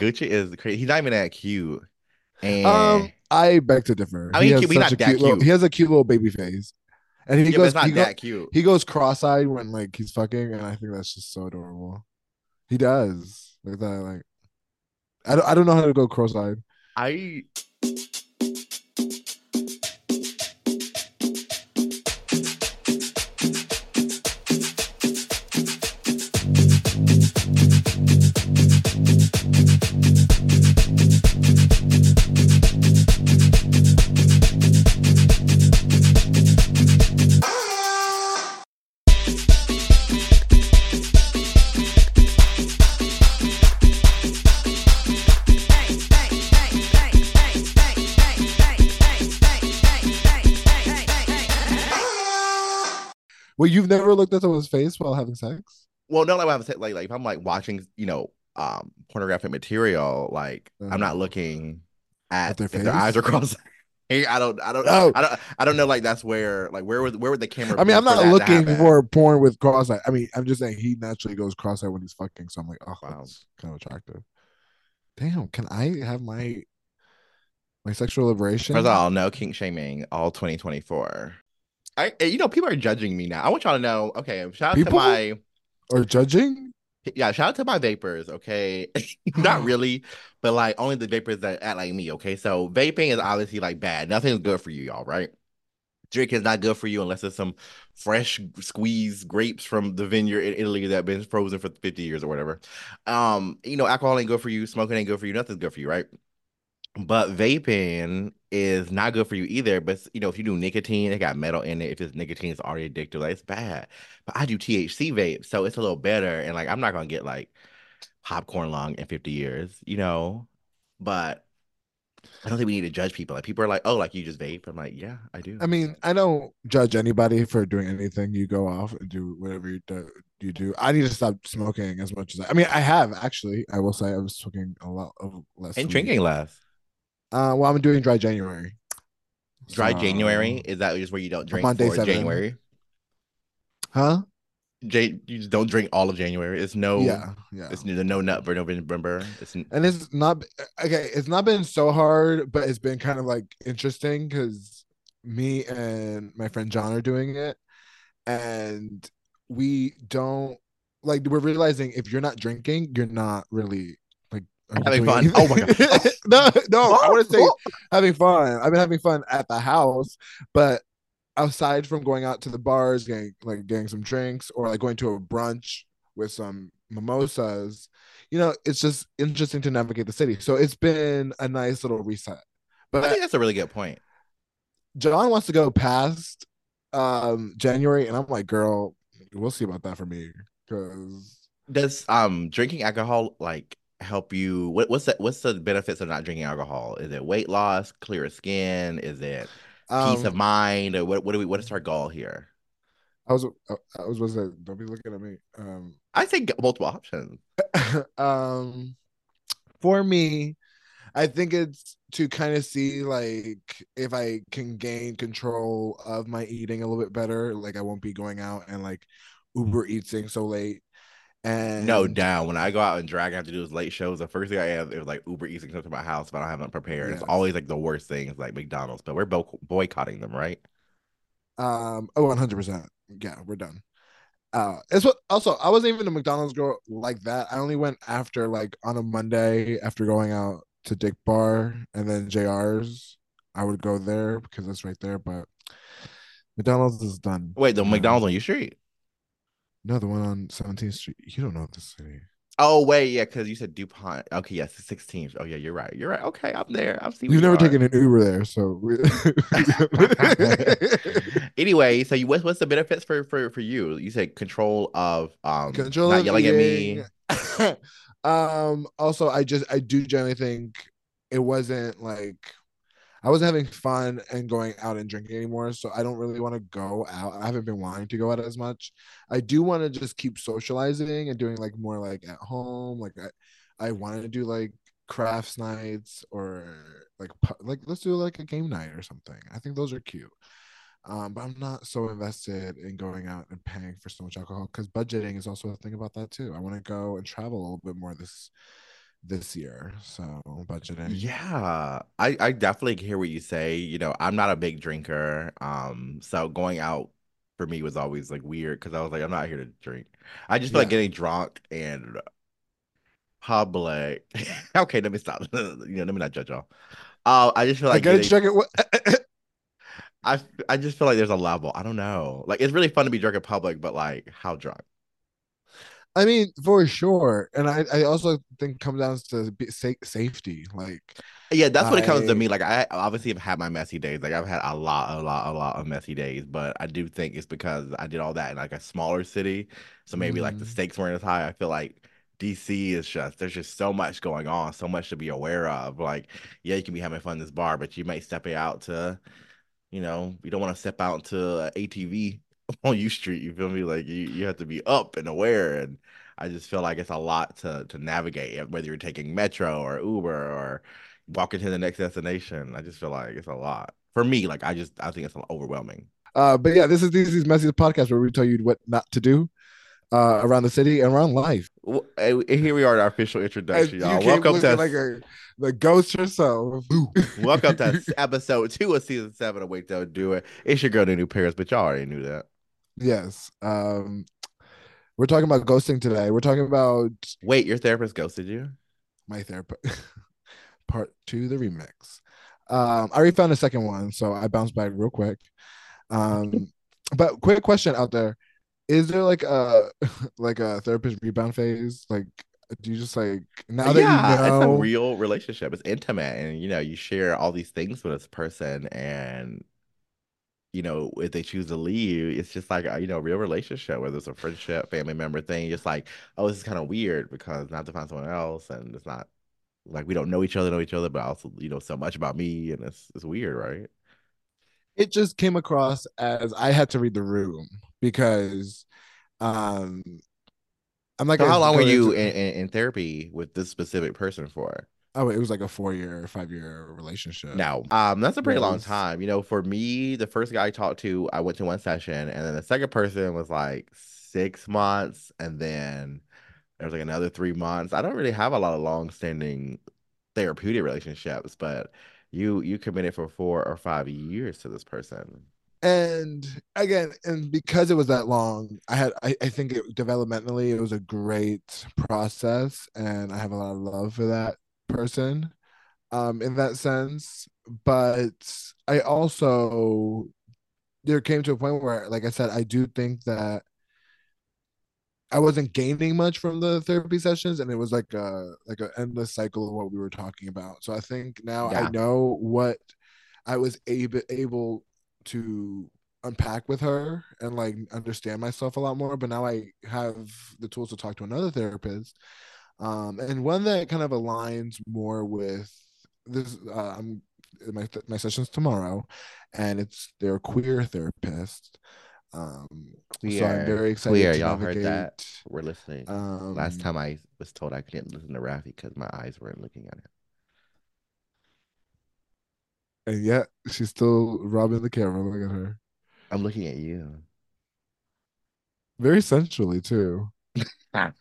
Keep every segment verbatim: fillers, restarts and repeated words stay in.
Gucci is crazy. He's not even that cute. And um, I beg to differ. I mean, he, he, not that cute cute. Little, he has a cute little baby face. And he yeah, goes, but it's not that go, cute. He goes cross-eyed when like he's fucking, and I think that's just so adorable. He does. Like that, like I don't I don't know how to go cross-eyed. I Well, you've never looked at someone's face while having sex? Well, no, like I was like, like if I'm like watching, you know, um, pornographic material, like uh, I'm not looking at, at their, if face? Their eyes are crossed. I don't, I don't, oh. I don't, I don't know. Like that's where, like where was, where would the camera? I mean, I'm not looking for porn with cross-eyed. I mean, I'm just saying he naturally goes cross-eyed when he's fucking. So I'm like, oh, wow. That's kind of attractive. Damn, can I have my my sexual liberation? First of all, no kink shaming. All twenty twenty-four. I, you know, people are judging me now. I want y'all to know. Okay, shout out people to my. Or judging? Yeah, shout out to my vapors. Okay, not really, but like only the vapors that act like me. Okay, so vaping is obviously like bad. Nothing's good for you, y'all. Right? Drink is not good for you unless it's some fresh squeezed grapes from the vineyard in Italy that been frozen for fifty years or whatever. Um, you know, alcohol ain't good for you. Smoking ain't good for you. Nothing's good for you, right? But vaping is not good for you either. But, you know, if you do nicotine, it got metal in it. If it's nicotine, it's already addictive. Like, it's bad. But I do T H C vape, so it's a little better. And, like, I'm not going to get, like, popcorn lung in fifty years, you know. But I don't think we need to judge people. Like, people are like, oh, like, you just vape. I'm like, yeah, I do. I mean, I don't judge anybody for doing anything. You go off and do whatever you do. You do. I need to stop smoking as much as I... I mean, I have, actually. I will say I was smoking a lot of less. And drinking less. Uh, well, I'm doing dry January. Dry so, January? Is that just where you don't drink on day seven. January? Huh? J- you just don't drink all of January. It's no, yeah, yeah. It's no, no nut for November. It's n- and it's not okay. It's not been so hard, but it's been kind of like interesting because me and my friend John are doing it, and we don't like. We're realizing if you're not drinking, you're not really. Having fun. Anything. Oh my god. no, no, I want to say having fun. I've been having fun at the house, but outside from going out to the bars, getting like getting some drinks or like going to a brunch with some mimosas, you know, it's just interesting to navigate the city. So it's been a nice little reset. But I think that's a really good point. John wants to go past um January, and I'm like, girl, we'll see about that for me. Cause does um drinking alcohol like help you what, what's that what's the benefits of not drinking alcohol? Is it weight loss, clearer skin? Is it um, peace of mind? Or what what do we what is our goal here? I was I was was that don't be looking at me. Um I think multiple options. um for me, I think it's to kind of see like if I can gain control of my eating a little bit better. Like I won't be going out and like Uber eating so late. And no, down. When I go out and drag, I have to do those late shows. The first thing I have is like Uber Eats comes to my house, but I haven't prepared. Yeah. It's always like the worst things, like McDonald's. But we're bo- boycotting them, right? Um, oh, one hundred percent. Yeah, we're done. Uh, it's what. Also, I wasn't even a McDonald's girl like that. I only went after like on a Monday after going out to Dick Bar and then J R's. I would go there because that's right there. But McDonald's is done. Wait, the yeah. McDonald's on U Street. No, the one on seventeenth Street. You don't know the city. Oh, wait, yeah, because you said DuPont. Okay, yes, the sixteenth. Oh, yeah, you're right. You're right. Okay, I'm there. I've seen You've never taken an Uber there, so. Anyway, so you, what's, what's the benefits for, for, for you? You said control of um, control not yelling eating. At me. um. Also, I just, I do generally think it wasn't like, I wasn't having fun and going out and drinking anymore, so I don't really want to go out. I haven't been wanting to go out as much. I do want to just keep socializing and doing like more like at home. Like I, I wanted to do like crafts nights or like like let's do like a game night or something. I think those are cute. Um, but I'm not so invested in going out and paying for so much alcohol because budgeting is also a thing about that too. I want to go and travel a little bit more this this year. So budgeting. Yeah, I, I definitely hear what you say. You know, I'm not a big drinker. Um, so going out for me was always like weird because I was like, I'm not here to drink. I just feel yeah. like getting drunk and public. Okay, let me stop. You know, let me not judge y'all. Uh, I just feel like I getting... drunk at... I, I just feel like there's a level. I don't know. Like, it's really fun to be drunk in public, but like, how drunk? I mean, for sure. And I, I also think it comes down to safety. Like, yeah, that's I... what it comes to me. Like, I obviously have had my messy days. Like, I've had a lot, a lot, a lot of messy days. But I do think it's because I did all that in like a smaller city. So maybe mm. like the stakes weren't as high. I feel like D C is just, there's just so much going on, so much to be aware of. Like, yeah, you can be having fun in this bar, but you might step it out to, you know, you don't want to step out to an A T V on U Street. You feel me? Like, you, you have to be up and aware. And I just feel like it's a lot to to navigate, whether you're taking Metro or Uber or walking to the next destination. I just feel like it's a lot. For me, like, I just, I think it's overwhelming. Uh, but yeah, this is D C's Messy Podcast, where we tell you what not to do uh, around the city and around life. Well, and here we are at our official introduction, y'all. Welcome to... Like a- The ghost herself. Welcome to episode two of season seven of Wait Don't Do It. It's your girl, the new Paris, but y'all already knew that. Yes. Um, we're talking about ghosting today. We're talking about... Wait, your therapist ghosted you? My therapist. Part two, the remix. Um, I already found a second one, so I bounced back real quick. Um, but quick question out there. Is there like a like a therapist rebound phase? Like... Do you just like now that yeah, you know... It's a real relationship. It's intimate, and you know you share all these things with this person, and you know if they choose to leave, it's just like a, you know real relationship, whether it's a friendship, family member thing. Just like, oh, this is kind of weird because not to find someone else, and it's not like we don't know each other, know each other, but also you know so much about me, and it's it's weird, right? It just came across as I had to read the room because. um I'm like, so how long were you in, in, in therapy with this specific person for? Oh, it was like a four-year, five-year relationship. No, um, that's a pretty yes. long time. You know, for me, the first guy I talked to, I went to one session, and then the second person was like six months, and then there was like another three months. I don't really have a lot of long-standing therapeutic relationships, but you you committed for four or five years to this person. And again, and because it was that long, I had I, I think it, developmentally it was a great process, and I have a lot of love for that person um, in that sense. But I also, there came to a point where, like I said, I do think that I wasn't gaining much from the therapy sessions, and it was like a like an endless cycle of what we were talking about. So I think now yeah. I know what I was able able. to unpack with her and like understand myself a lot more, but now I have the tools to talk to another therapist, um, and one that kind of aligns more with this. Uh, I'm my my session's tomorrow, and it's they're queer therapists. Um, yeah. So I'm very excited. Queer, to y'all navigate. Heard that? We're listening. Um, Last time I was told I couldn't listen to Rafi because my eyes weren't looking at it. And yet she's still robbing the camera. Look at her. I'm looking at you. Very sensually too. um,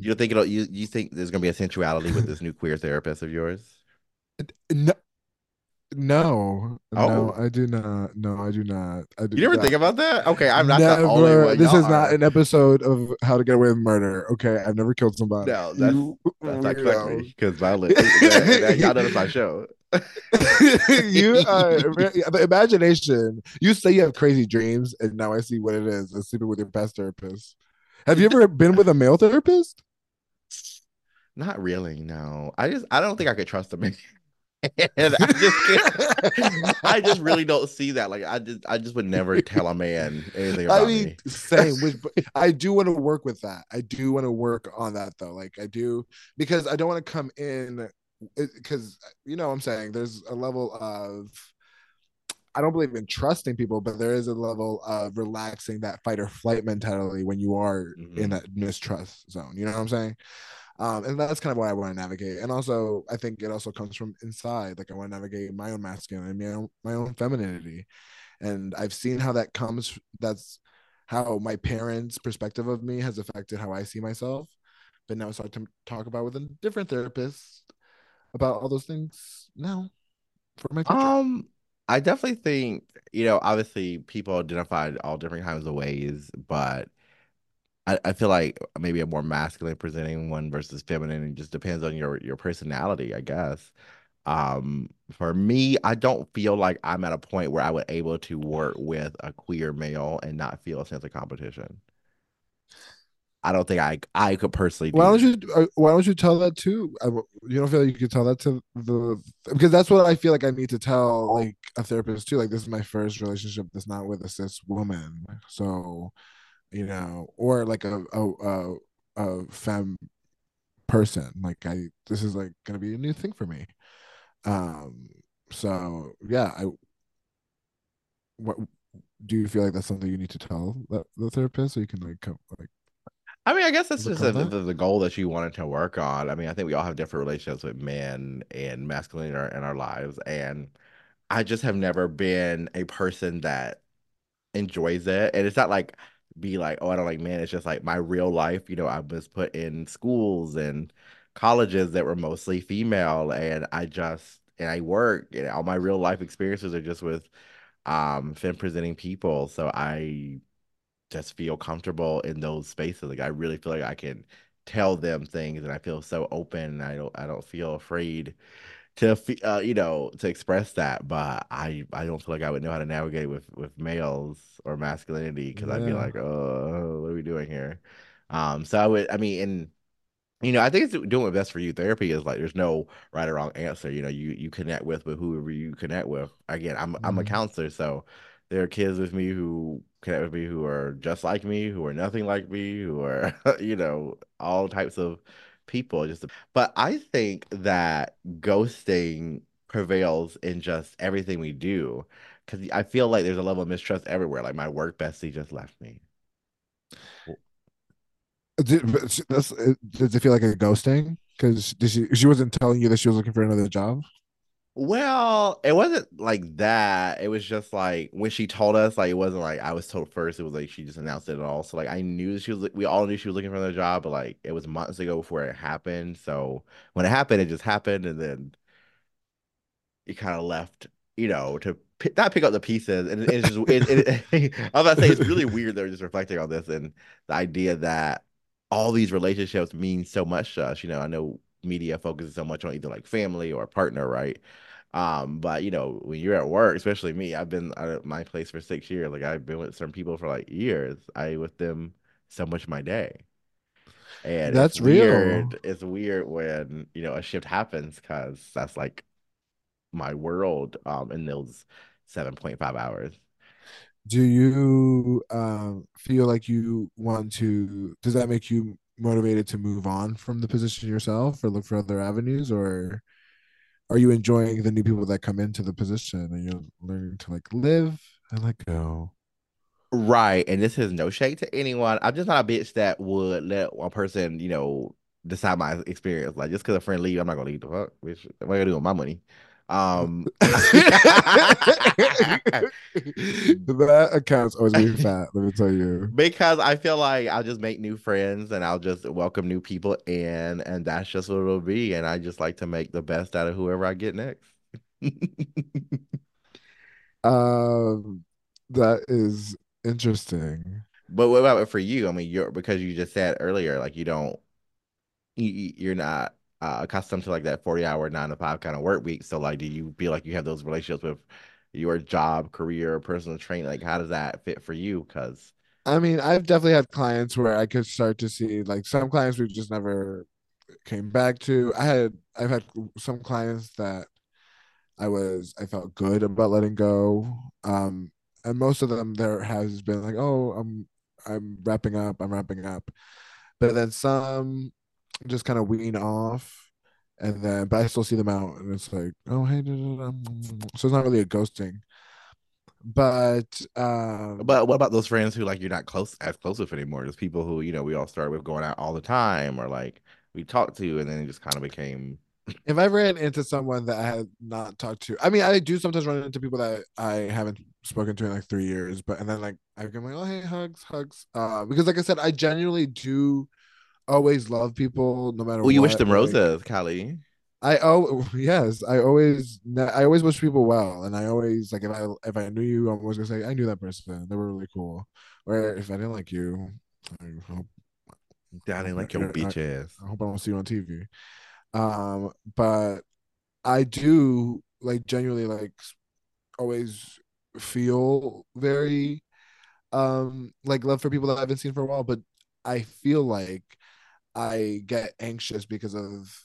you think it'll, you you think there's gonna be a sensuality with this new queer therapist of yours? No, no, oh. no, I do not. No, I do not. I do. You never not. think about that? Okay, I'm not never, the only one. This is are. not an episode of How to Get Away with Murder. Okay, I've never killed somebody. No, that's. You, That's not correct because violence. Y'all know that's my show. You are the imagination. You say you have crazy dreams, and now I see what it is. I'm sleeping with your past therapist. Have you ever been with a male therapist? Not really. No, I just I don't think I could trust a man. And I just can't, I just really don't see that. Like I just I just would never tell a man anything about I mean, me. Same. Which, I do want to work with that. I do want to work on that though. Like I do because I don't want to come in because you know what I'm saying, there's a level of I don't believe in trusting people, but there is a level of relaxing that fight or flight mentality when you are mm-hmm. in that mistrust zone. You know what I'm saying? Um, and that's kind of what I want to navigate. And also, I think it also comes from inside. Like I want to navigate my own masculinity, my own, my own femininity. And I've seen how that comes. That's how my parents' perspective of me has affected how I see myself. but now it's hard to talk about with a different therapist about all those things now for my future. Um, I definitely think, you know, obviously people identified all different kinds of ways, but I, I feel like maybe a more masculine presenting one versus feminine, it just depends on your your personality, I guess. Um, for me, I don't feel like I'm at a point where I would able to work with a queer male and not feel a sense of competition. I don't think I I could personally. Do why don't you Why don't you tell that to? You don't feel like you could tell that to the because that's what I feel like I need to tell like a therapist too. Like, this is my first relationship that's not with a cis woman, so you know, or like a a a, a femme person. Like I, this is like gonna be a new thing for me. Um. So yeah, I. What do you feel like that's something you need to tell the, the therapist, or you can like come like. I mean, I guess that's just a, that? the, the goal that you wanted to work on. I mean, I think we all have different relationships with men and masculinity in our, in our lives. And I just have never been a person that enjoys it. And it's not like be like, oh, I don't like men. It's just like my real life. You know, I was put in schools and colleges that were mostly female. And I just, and I work, and all my real life experiences are just with um, femme presenting people. So I just feel comfortable in those spaces. Like I really feel like I can tell them things, and I feel so open, and I don't I don't feel afraid to uh, you know, to express that. But I I don't feel like I would know how to navigate with with males or masculinity, because yeah. I'd be like, oh, what are we doing here? Um so I would I mean and you know, I think it's doing what's best for you. Therapy is like, there's no right or wrong answer. You know, you you connect with with whoever you connect with. Again, I'm mm-hmm. I'm a counselor, so there are kids with me who connect with me who are just like me, who are nothing like me, who are, you know, all types of people. Just, but I think that ghosting prevails in just everything we do, because I feel like there's a level of mistrust everywhere. Like my work bestie just left me. Did, does it feel like a ghosting? Because she she wasn't telling you that she was looking for another job? Well, it wasn't like that. It was just like when she told us, like it wasn't like I was told first. It was like she just announced it at all. So like I knew she was. We all knew she was looking for another job, but like it was months ago before it happened. So when it happened, it just happened, and then it kind of left. You know, to p- not pick up the pieces, and it's just. It, it, it, I was about to say it's really weird. They're just reflecting on this and the idea that all these relationships mean so much to us. You know, I know media focuses so much on either like family or partner, right? Um, but you know, when you're at work, especially me, I've been at my place for six years. Like I've been with certain people for like years. I with them so much of my day, and that's it's weird. Real. It's weird when you know a shift happens, because that's like my world. Um, in those seven point five hours. Do you um feel like you want to? Does that make you motivated to move on from the position yourself, or look for other avenues, or? Are you enjoying the new people that come into the position, and you're learning to like live and let go? Right. And this is no shade to anyone. I'm just not a bitch that would let one person, you know, decide my experience. Like just because a friend leaves, I'm not going to leave the fuck. What am I going to do with my money? Um, that account's always being fat, let me tell you, because I feel like I'll just make new friends, and I'll just welcome new people in, and that's just what it'll be, and I just like to make the best out of whoever I get next. Um that is interesting. But what about for you? I mean, you're, because you just said earlier like you don't you, you're not Uh, accustomed to like that forty hour nine to five kind of work week. So like, do you feel like you have those relationships with your job, career, personal training? Like, how does that fit for you? Because I mean, I've definitely had clients where I could start to see like some clients we just never came back to. I had I've had some clients that I was I felt good about letting go, um, and most of them there has been like, oh, I'm I'm wrapping up, I'm wrapping up, but then some just kind of wean off, and then but I still see them out, and it's like, oh hey, da, da, da. So it's not really a ghosting, but um but what about those friends who like you're not close as close with anymore? There's people who, you know, we all started with going out all the time, or like we talked to, and then it just kind of became. If I ran into someone that I had not talked to, I mean, I do sometimes run into people that I haven't spoken to in like three years, but and then like I've been like, oh hey, hugs, hugs, uh because like I said, I genuinely do always love people no matter well, what. Well, you wish them like, roses, Callie. I oh yes, I always I always wish people well, and I always like if I if I knew you, I was gonna say I knew that person. They were really cool. Or if I didn't like you, I hope I didn't like your bitch ass. I hope I don't see you on T V. Um, but I do like genuinely like always feel very um like love for people that I haven't seen for a while, but I feel like I get anxious because of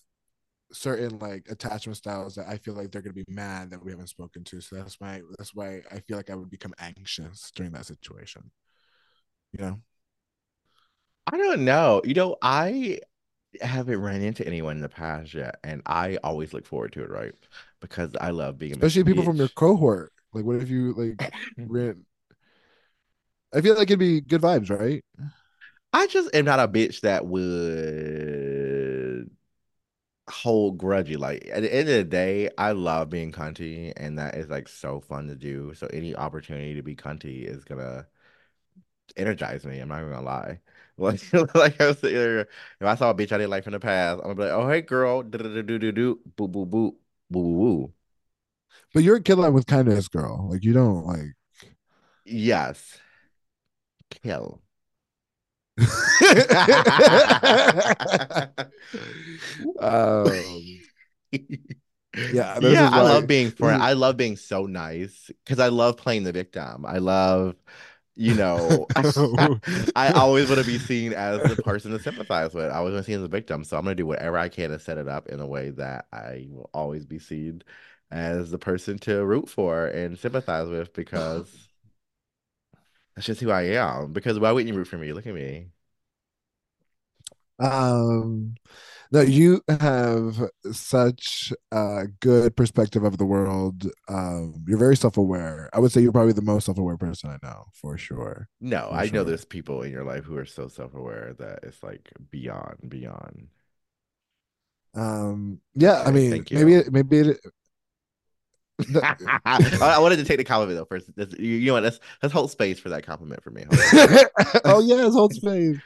certain like attachment styles that I feel like they're gonna be mad that we haven't spoken to. So that's why that's why I feel like I would become anxious during that situation. You know? I don't know. You know, I haven't run into anyone in the past yet, and I always look forward to it, right? Because I love being especially a people bitch. From your cohort. Like, what if you like ran? I feel like it'd be good vibes, right? I just am not a bitch that would hold grudgy. Like at the end of the day, I love being cunty, and that is like so fun to do. So any opportunity to be cunty is gonna energize me. I'm not even gonna lie. Like, like I was there, if I saw a bitch I didn't like from the past, I'm gonna be like, oh hey girl, do do do do do, boo boo boo boo boo. But you're killing it with kindness, girl. Like you don't like. Yes. Kill. um, yeah, yeah I love being friend. I love being so nice because I love playing the victim. I love, you know, I, I always want to be seen as the person to sympathize with. I always want to be seen as a victim, so I'm gonna do whatever I can to set it up in a way that I will always be seen as the person to root for and sympathize with because. That's just who I am. Because why wouldn't you root for me? Look at me. Um, no, you have such a good perspective of the world. Um, you're very self-aware. I would say you're probably the most self-aware person I know, for sure. No, for I sure. know there's people in your life who are so self-aware that it's like beyond, beyond. Um. Yeah, okay, I mean, maybe, maybe it... I wanted to take the compliment though first. That's, you, you know what? Let's let's hold space for that compliment for me. Oh yeah, let's hold space.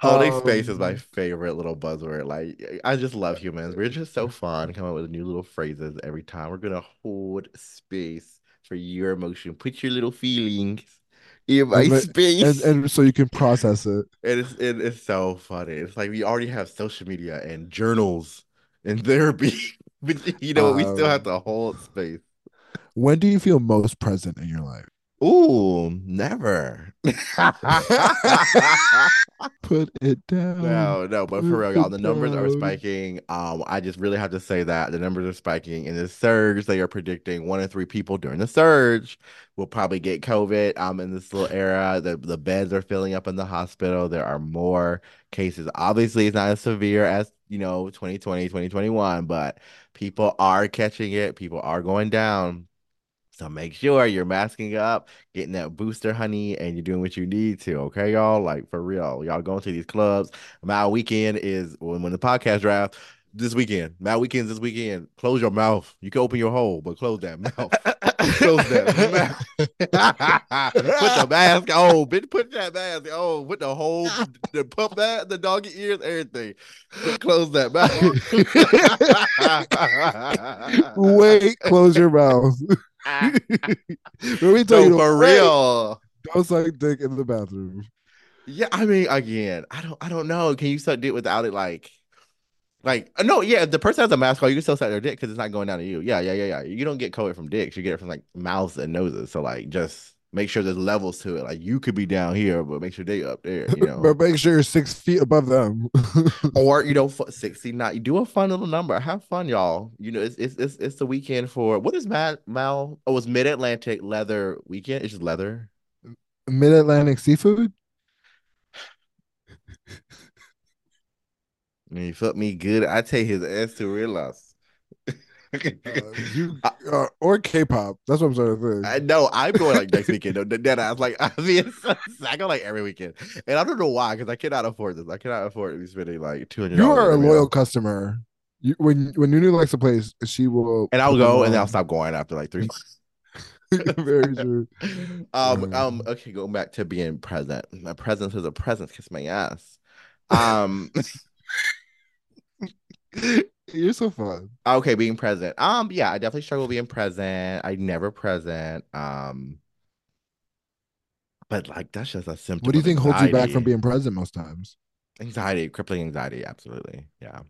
Holding um, space is my favorite little buzzword. Like I just love humans. We're just so fun. Come up with new little phrases every time. We're gonna hold space for your emotion. Put your little feelings in my and, space, and, and so you can process it. And it's it, it's so funny. It's like we already have social media and journals and therapy, but you know um, we still have to hold space. When do you feel most present in your life? Ooh, never. Put it down. No, no, but for real, y'all, the numbers down. Are spiking. Um, I just really have to say that the numbers are spiking. In the surge, they are predicting one in three people during the surge will probably get COVID. Um, in this little era, the, the beds are filling up in the hospital. There are more cases. Obviously, it's not as severe as, you know, twenty twenty, twenty twenty-one, but people are catching it. People are going down. So make sure you're masking up, getting that booster, honey, and you're doing what you need to, okay, y'all? Like, for real. Y'all going to these clubs. My weekend is, when, when the podcast drafts, this weekend. My weekend's this weekend. Close your mouth. You can open your hole, but close that mouth. Close that mouth. Put the mask on, bitch. Put that mask on. Put the whole, the pump that, the doggy ears, everything. Close that mouth. Wait, close your mouth. When we tell no, you for wait, real, don't suck dick in the bathroom. Yeah, I mean, again, I don't, I don't know. Can you suck dick without it? Like, like, no, yeah. If the person has a mask on, you can still suck their dick because it's not going down to you. Yeah, yeah, yeah, yeah. You don't get COVID from dicks. You get it from like mouths and noses. So like, just make sure there's levels to it. Like, you could be down here, but make sure they up there. You know, but make sure you're six feet above them, or you know, sixty-nine. You do a fun little number. Have fun, y'all. You know, it's it's it's, it's the weekend for what is Mal? Mal? Oh, it's Mid Atlantic Leather Weekend. It's just leather. Mid Atlantic seafood. He fucked me good. I take his ass to real loss. uh, you, uh, or K-pop. That's what I'm starting to think. I know. I'm going like next weekend. No, that I was like, I mean, I go like every weekend, and I don't know why because I cannot afford this. I cannot afford to be spending like two hundred. You are a loyal customer. You, when when Nunu likes a place, she will. And I'll go, and then I'll stop going after like three months. Very true. Um, um. Okay, going back to being present. My presence is a presence. Kiss my ass. Um, You're so fun. Okay, being present. Um, yeah, I definitely struggle being present. I never present. Um, but like that's just a symptom. What do you think anxiety. holds you back from being present most times? Anxiety, crippling anxiety, absolutely. Yeah.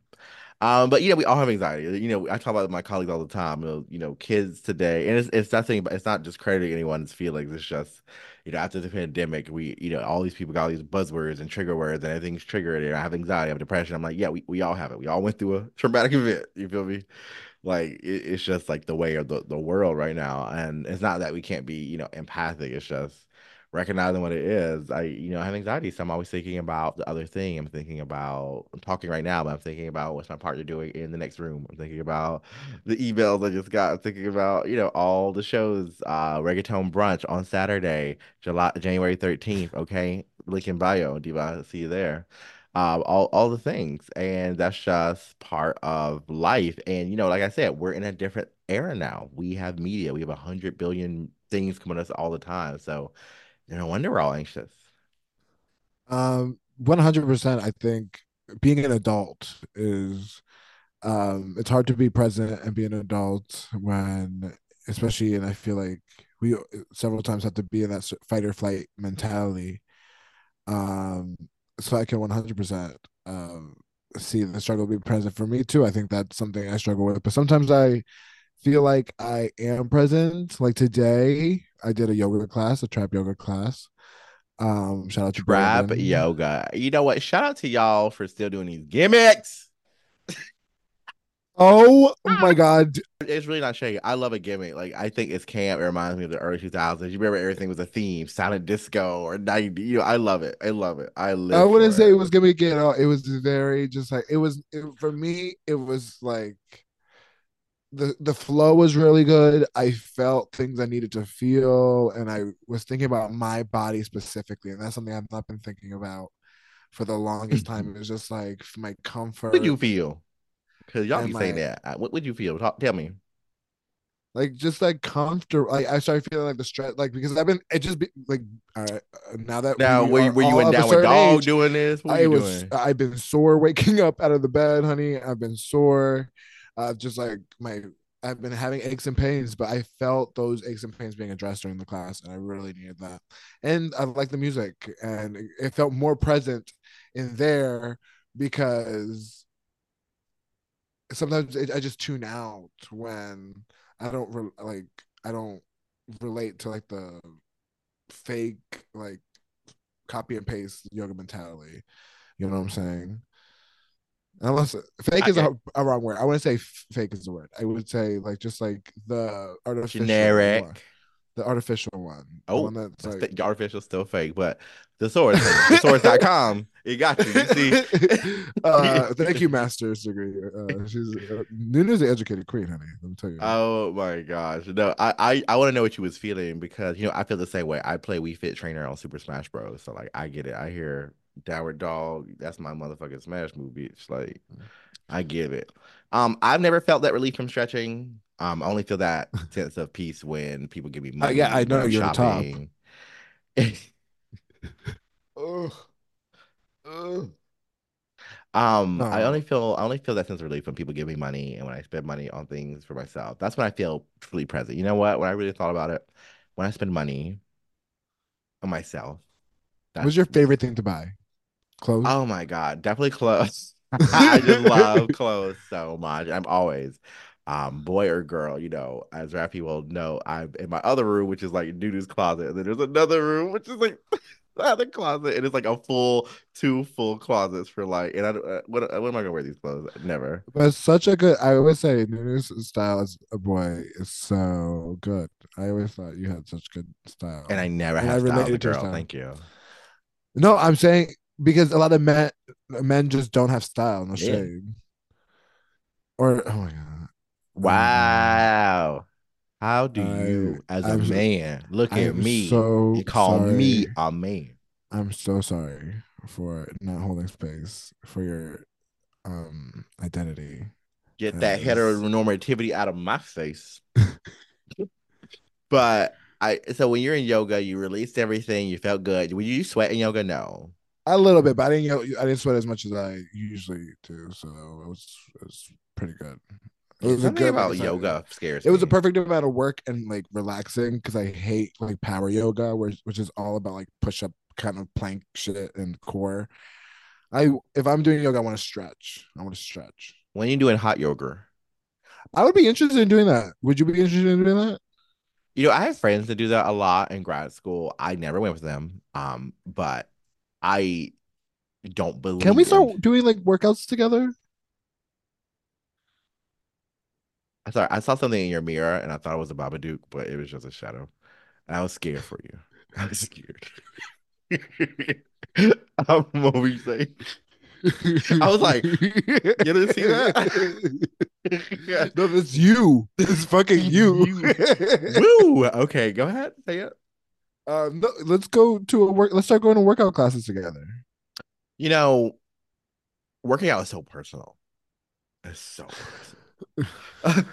Um, but you know, we all have anxiety. You know, I talk about it with my colleagues all the time. You know, you know, kids today, and it's it's nothing. But it's not just crediting anyone's feelings. It's just, you know, after the pandemic, we, you know, all these people got all these buzzwords and trigger words, and everything's triggered. And I have anxiety, I have depression. I'm like, yeah, we, we all have it. We all went through a traumatic event. You feel me? Like it, it's just like the way of the, the world right now. And it's not that we can't be, you know, empathic. It's just recognizing what it is. I, you know, I have anxiety, so I'm always thinking about the other thing. I'm thinking about I'm talking right now, but I'm thinking about what's my partner doing in the next room. I'm thinking about the emails I just got. I'm thinking about, you know, all the shows. Uh, Reggaeton Brunch on Saturday, July January thirteenth. Okay, link in bio, Diva. See you there. Um, all all the things, and that's just part of life. And you know, like I said, we're in a different era now. We have media. We have a hundred billion things coming at us all the time. So no wonder we're all anxious. Um, one hundred percent. I think being an adult is, um, it's hard to be present and be an adult when, especially, and I feel like we several times have to be in that fight or flight mentality. Um, so I can one hundred percent um, see the struggle to be present for me too. I think that's something I struggle with, but sometimes I feel like I am present. Like today, I did a yoga class, a trap yoga class. Um, shout out to Trap Yoga. You know what? Shout out to y'all for still doing these gimmicks. Oh my God. It's really not shady. I love a gimmick. Like, I think it's camp. It reminds me of the early two thousands. You remember everything was a theme, silent disco or ninety. You know, I love it. I love it. I live I wouldn't say it. it was gimmick at all. It was very just like, it was, it, for me, it was like, The the flow was really good. I felt things I needed to feel, and I was thinking about my body specifically, and that's something I've not been thinking about for the longest time. It was just like my comfort. What did you feel? Because y'all be saying like, that. What would you feel? Talk, tell me. Like just like comfortable. Like I started feeling like the stress. Like because I've been. It just be like all right. Now that now we were, were you in down with dog age, doing this? What I was. Doing? I've been sore waking up out of the bed, honey. I've been sore. Uh, just like my, I've been having aches and pains, but I felt those aches and pains being addressed during the class, and I really needed that. And I like the music, and it felt more present in there because sometimes it, I just tune out when I don't re- like I don't relate to like the fake like copy and paste yoga mentality. You know what I'm saying? Unless fake is a, a wrong word. I wouldn't say f- fake is the word. I would say like just like the artificial generic one. The artificial one. Oh, the one that's like... th- artificial still fake, but the source, the source dot com, it got you. You see, uh, thank you, master's degree. Uh, she's uh, Nunu's an educated queen, honey. Let me tell you. Oh my gosh, no, I I, I want to know what you was feeling because you know I feel the same way. I play Wii Fit Trainer on Super Smash Bros, so like I get it. I hear. Downward dog, that's my motherfucking smash move, bitch. Like, I give it. Um, I've never felt that relief from stretching. Um, I only feel that sense of peace when people give me money. Uh, yeah, I know you're shopping. The top. Ugh. Ugh. Um, no. I only feel I only feel that sense of relief when people give me money and when I spend money on things for myself. That's when I feel truly present. You know what? When I really thought about it, when I spend money on myself. That's What's your favorite thing to buy? Clothes? Oh my God, definitely clothes. I just love clothes so much. I'm always um, boy or girl, you know, as rap people know, I'm in my other room, which is like Dudu's closet. And then there's another room, which is like the other closet. And it's like a full, two full closets for like, and I uh, what, what am I going to wear these clothes? Never. But it's such a good, I always say Nunu's style as a boy is so good. I always thought you had such good style. And I never and have I style as a girl. Style. Thank you. No, I'm saying because a lot of men men just don't have style, no shade. Yeah. Or oh my God. Wow. How do I, you as I'm, a man look I'm at me so and call sorry. me a man? I'm so sorry for not holding space for your um identity. Get that as... heteronormativity out of my face. But I, so when you're in yoga, you released everything. You felt good. Were you sweating yoga? No. A little bit, but I didn't you know, I didn't sweat as much as I usually do, so it was it was pretty good. It was Something a good about yoga scares. It me. was a perfect amount of work and like relaxing because I hate like power yoga, which which is all about like push up kind of plank shit and core. I if I'm doing yoga, I want to stretch. I want to stretch. When are you doing hot yoga? I would be interested in doing that. Would you be interested in doing that? You know, I have friends that do that a lot in grad school. I never went with them, um, but I don't believe. Can we start in... doing like workouts together? I thought I saw something in your mirror, and I thought it was a Babadook, but it was just a shadow. And I was scared for you. I was scared. I'm, what were you saying? I was like, you didn't see that? Yeah. No, that's you. This is fucking you. Woo! Okay, go ahead. Say it. Uh, no, let's go to a work. Let's start going to workout classes together. You know, working out is so personal. It's so personal.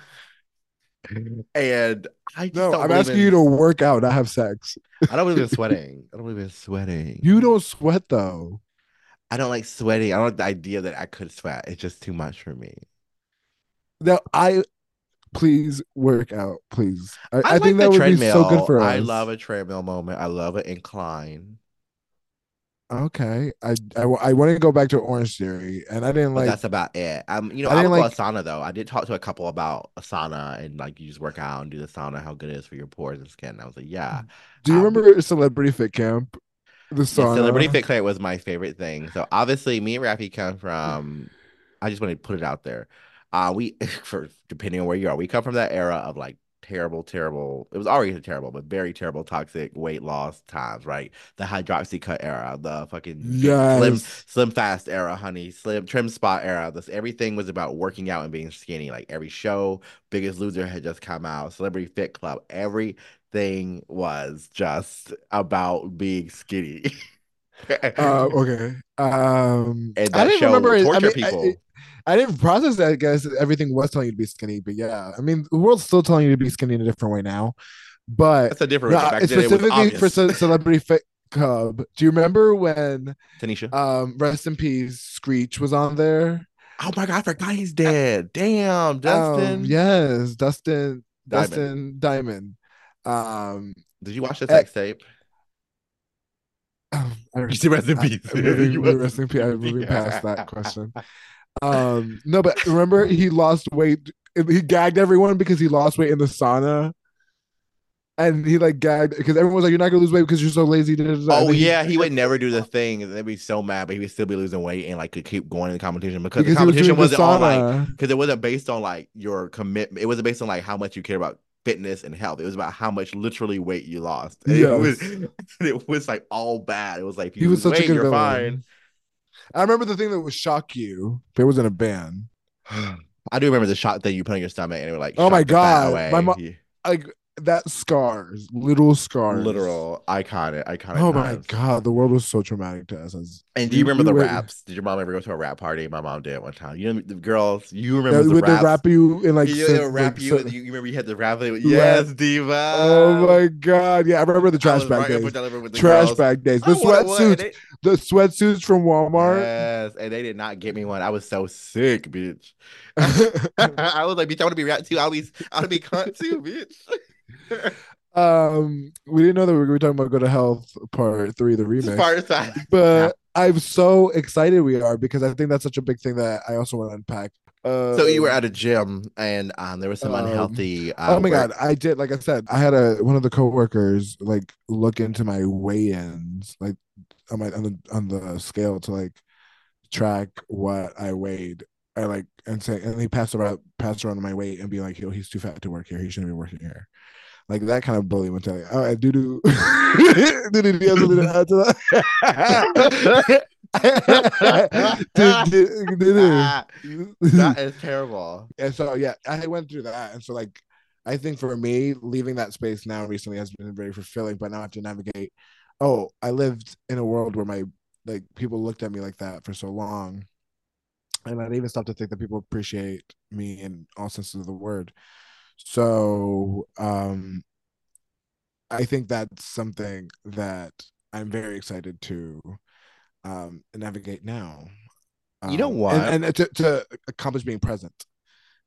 And I just no, don't I'm asking in, you to work out, not have sex. I don't believe in sweating. I don't believe in sweating. You don't sweat though. I don't like sweating. I don't like the idea that I could sweat. It's just too much for me. No, I please work out, please. I, I, like I think that would treadmill. be so good for us. I love a treadmill moment. I love an incline. Okay, I I, I want to go back to Orange Theory, and I didn't like. But that's about it. Um, you know, I, I didn't like Asana though. I did talk to a couple about Asana and like you just work out and do the sauna, how good it is for your pores and skin. And I was like, yeah. Do you um, remember Celebrity Fit Camp? The sauna. Yeah, Celebrity Fit Club was my favorite thing. So obviously, me and Rafi come from. I just want to put it out there. Uh, we, for depending on where you are, we come from that era of like terrible, terrible. It was already terrible, but very terrible, toxic weight loss times, right? The hydroxy cut era, the fucking yes. slim, slim fast era, honey, slim trim spot era. This everything was about working out and being skinny. Like every show, Biggest Loser had just come out, Celebrity Fit Club, everything was just about being skinny. uh, okay. Um, and that I didn't show remember torture I mean, people. I, it, I didn't process that. I guess everything was telling you to be skinny, but yeah, I mean, the world's still telling you to be skinny in a different way now. But that's a different. No, back specifically it was for Celebrity Fit Club. Do you remember when Tanisha, um, rest in peace, Screech was on there? Oh my god, I forgot he's dead. Damn, Dustin. Um, yes, Dustin. Diamond. Dustin Diamond. Um, did you watch the sex tape? Um, I, you see, rest in peace. I, I, moving, rest in peace. I'm moving past that question. Um, no, but remember he lost weight. He gagged everyone because he lost weight in the sauna, and he like gagged because everyone was like, "You're not gonna lose weight because you're so lazy." Oh yeah, he, he would never do the thing. They'd be so mad, but he would still be losing weight and like could keep going in the competition because, because the competition was wasn't on like because it wasn't based on like your commitment. It wasn't based on like how much you care about fitness and health. It was about how much literally weight you lost. Yes. It was it was like all bad. It was like if you he was such weight, a good you're villain. Fine. I remember the thing that would shock you. It wasn't a band. I do remember the shot that you put on your stomach, and it was like, "Oh my god, my mom!" Like that scars, little scars, literal iconic, iconic. Oh my times. god, the world was so traumatic to us. Was, and do you, you remember we the raps? Did your mom ever go to a rap party? My mom did one time. You know, the girls, you remember yeah, the raps? They rap you and like, you know, like rap you, and you. You remember you had the rap? Like, yes, rap. Diva. Oh my god, yeah, I remember the trash bag days. The trash girls. bag days. The oh, sweatsuits. The sweatsuits from Walmart. Yes, and they did not get me one. I was so sick, bitch. I was like, bitch, I want to be rat too. I always, I want to be cunt too, bitch. um, we didn't know that we were talking about Go to Health Part Three, the remix. Part five. But yeah. I'm so excited we are because I think that's such a big thing that I also want to unpack. Uh, so you were at a gym, and um, there was some um, unhealthy. Uh, oh my work. God, I did. Like I said, I had a one of the coworkers like look into my weigh-ins, like. On, my, on the on the scale to like track what I weighed, I like and say, and he passed around passed around my weight and be like, yo, he's too fat to work here. He shouldn't be working here. Like that kind of bully mentality. All right, doo doo. Did he also add to that? That is terrible. And so yeah, I went through that, and so like I think for me, leaving that space now recently has been very fulfilling. But now I have to navigate. Oh, I lived in a world where my like people looked at me like that for so long, and I'd even stop to think that people appreciate me in all senses of the word. So um, I think that's something that I'm very excited to um, navigate now. Um, you know what? And, and to, to accomplish being present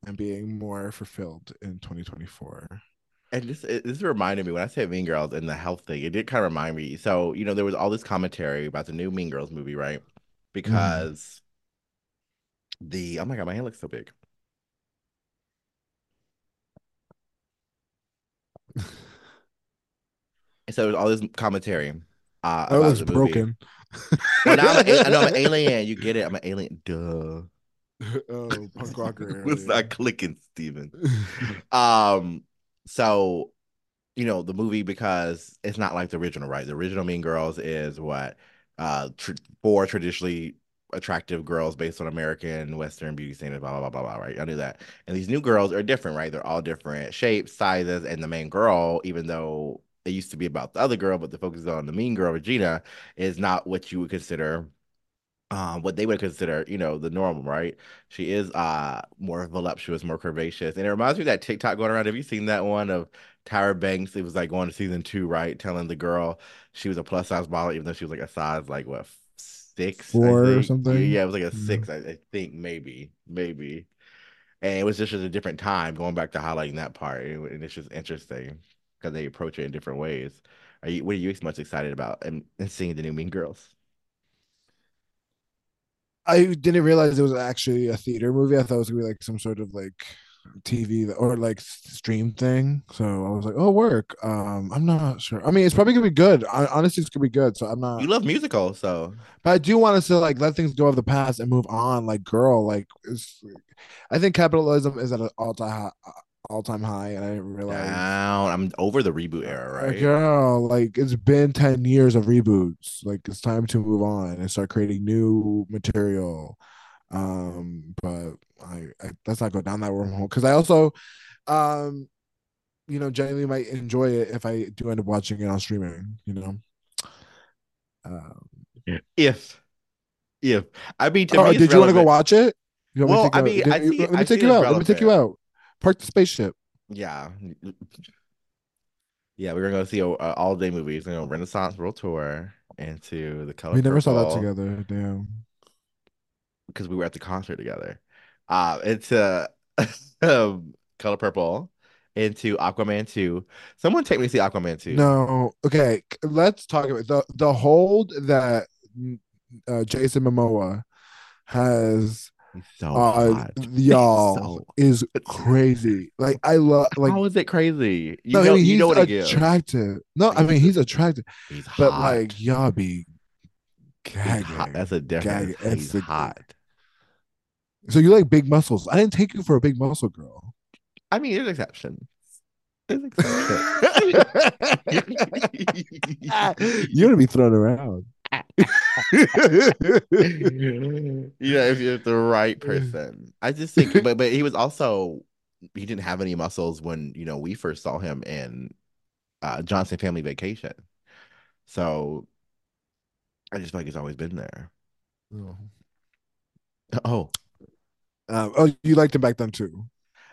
and being more fulfilled in twenty twenty-four. And this, it, this reminded me, when I said Mean Girls and the health thing, it did kind of remind me. So, you know, there was all this commentary about the new Mean Girls movie, right? Because mm. the, oh my God, my hand looks so big. And so there's all this commentary. Uh, oh, it's broken. Well, now I'm, a, no, I'm an alien. You get it? I'm an alien. Duh. Oh, punk rocker. It's not clicking, Steven. um... So, you know, the movie, because it's not like the original, right? The original Mean Girls is what uh, tr four traditionally attractive girls based on American Western beauty standards, blah, blah, blah, blah, blah, right? I knew that. And these new girls are different, right? They're all different shapes, sizes, and the main girl, even though it used to be about the other girl, but the focus on the mean girl, Regina, is not what you would consider, Um, what they would consider, you know, the norm, right? She is uh, more voluptuous, more curvaceous. And it reminds me of that TikTok going around. Have you seen that one of Tyra Banks? It was like going to season two, right? Telling the girl she was a plus size model, even though she was like a size, like what, six? Four or something? Yeah, it was like a six, I, I think, maybe, maybe. And it was just at a different time, going back to highlighting that part. And it's just interesting because they approach it in different ways. Are you, what are you most excited about and, and seeing the new Mean Girls? I didn't realize it was actually a theater movie. I thought it was gonna be like some sort of like T V or like stream thing. So I was like, "Oh, work." Um, I'm not sure. I mean, it's probably gonna be good. I, honestly, it's gonna be good. So I'm not. You love musicals, so. But I do want us to like let things go of the past and move on. Like, girl, like, it's, I think capitalism is at an all-time all-time high, and I didn't realize. Now, I'm over the reboot era, right? Like, girl, like it's been ten years of reboots. Like it's time to move on and start creating new material. Um, but I, I let's not go down that wormhole, because I also, um, you know, genuinely might enjoy it if I do end up watching it on streaming. You know, um, if if I mean, to oh, me did you want to go watch it? You well, I mean, did, I see, let me I take you out. Relevant. Let me take you out. Park the spaceship. Yeah. Yeah, we were going to see a, a all-day movies, you know, Renaissance World Tour, and to The Color We never Purple, saw that together, damn. Because we were at the concert together. Uh, it's uh, Color Purple, into Aquaman two. Someone take me to see Aquaman two. No, okay, let's talk about the, the hold that uh, Jason Momoa has... So uh, y'all so... is crazy. Like I love. Like how is it crazy? You no, know, I mean, you know what I give. Attractive. No, I mean he's attractive. He's but hot. Like y'all be gagging. That's a difference. Gagging. He's it's hot. A... So you like big muscles? I didn't take you for a big muscle girl. I mean, there's exceptions. There's exceptions. You're gonna be thrown around. Yeah, if you're the right person. I just think but but he was also he didn't have any muscles when, you know, we first saw him in uh Johnson Family Vacation. So I just feel like he's always been there. Oh. Oh. Um, oh, you liked him back then too.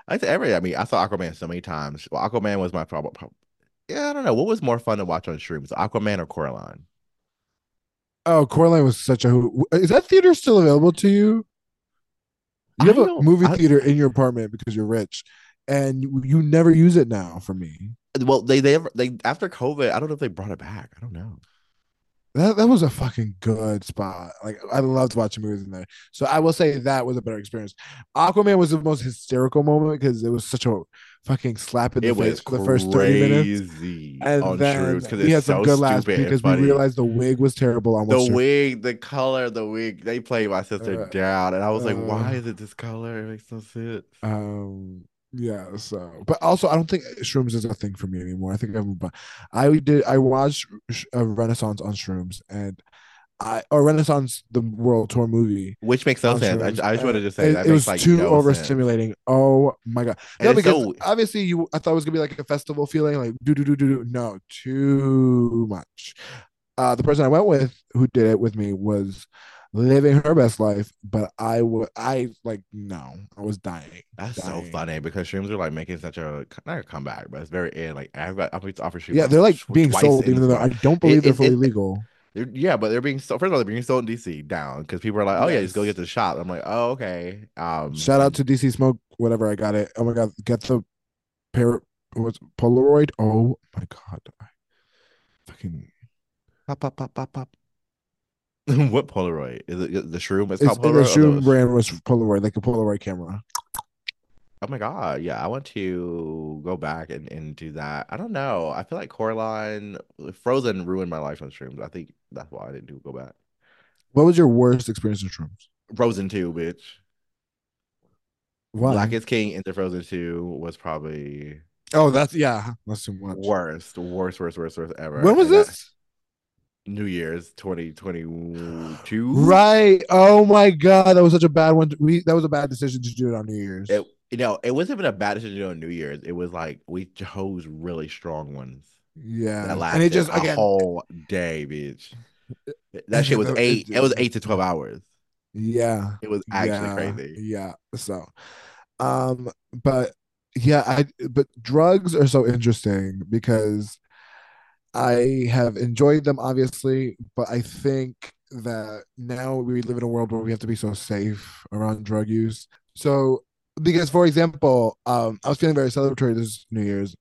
I liked every I mean, I saw Aquaman so many times. Well, Aquaman was my problem. Prob yeah, I don't know. What was more fun to watch on streams? Aquaman or Coraline? Oh, Coraline was such a hoot. Is that theater still available to you? You have a movie theater I, in your apartment because you're rich, and you, you never use it now for me. Well, they they they after COVID, I don't know if they brought it back. I don't know. That that was a fucking good spot. Like I loved watching movies in there. So I will say that was a better experience. Aquaman was the most hysterical moment because it was such a fucking slap in the it face for the first thirty minutes. And then truth, we had some so good laughs because we realized the wig was terrible. On the wig, the color, the wig. They played my sister uh, down, and I was uh, like, "Why is it this color? It makes no sense." Um. Yeah, so but also I don't think shrooms is a thing for me anymore. I think I moved on. I did I watched a Renaissance on shrooms and I or Renaissance the World Tour movie, which makes no sense. Shrooms, I, I just wanted to say it, that it was like too no overstimulating. Sense. Oh my god! No, because so, obviously you I thought it was gonna be like a festival feeling, like do do do do do. No, too much. Uh, the person I went with who did it with me was living her best life, but I would, I like, no, I was dying. That's dying. So funny because streams are like making such a not a comeback, but it's very in like I've got opportunities to offer streams. Yeah, they're like being sold, even though I don't believe it, they're it, fully it, legal. They're, yeah, but they're being sold. First of all, they're being sold in D C down because people are like, oh, yes. yeah, just go get the shop. I'm like, oh, okay. Um, Shout out to D C Smoke, whatever. I got it. Oh my God, get the pair. What's Polaroid? Oh my God. I fucking pop, pop, pop, pop, pop. What Polaroid? Is it the Shroom? It's, it's called Polaroid. The Shroom brand was Polaroid, like a Polaroid camera. Oh my God. Yeah, I want to go back and, and do that. I don't know. I feel like Coraline, Frozen ruined my life on shrooms. I think that's why I didn't do go back. What was your worst experience in shrooms? Frozen two, bitch. Why? Black is King into Frozen two was probably. Oh, that's, yeah. That's too much. Worst, worst, worst, worst, worst ever. When was and this? New Year's twenty twenty-two. Right. Oh my God. That was such a bad one. We That was a bad decision to do it on New Year's. It, You know, it wasn't even a bad decision on New Year's. It was like we chose really strong ones. Yeah, that lasted and it just a again, whole day, bitch. That shit was eight. It was eight to twelve hours. Yeah, it was actually yeah, crazy. Yeah. So, um, but yeah, I but drugs are so interesting because I have enjoyed them, obviously, but I think that now we live in a world where we have to be so safe around drug use. So. Because, for example, um, I was feeling very celebratory this New Year's,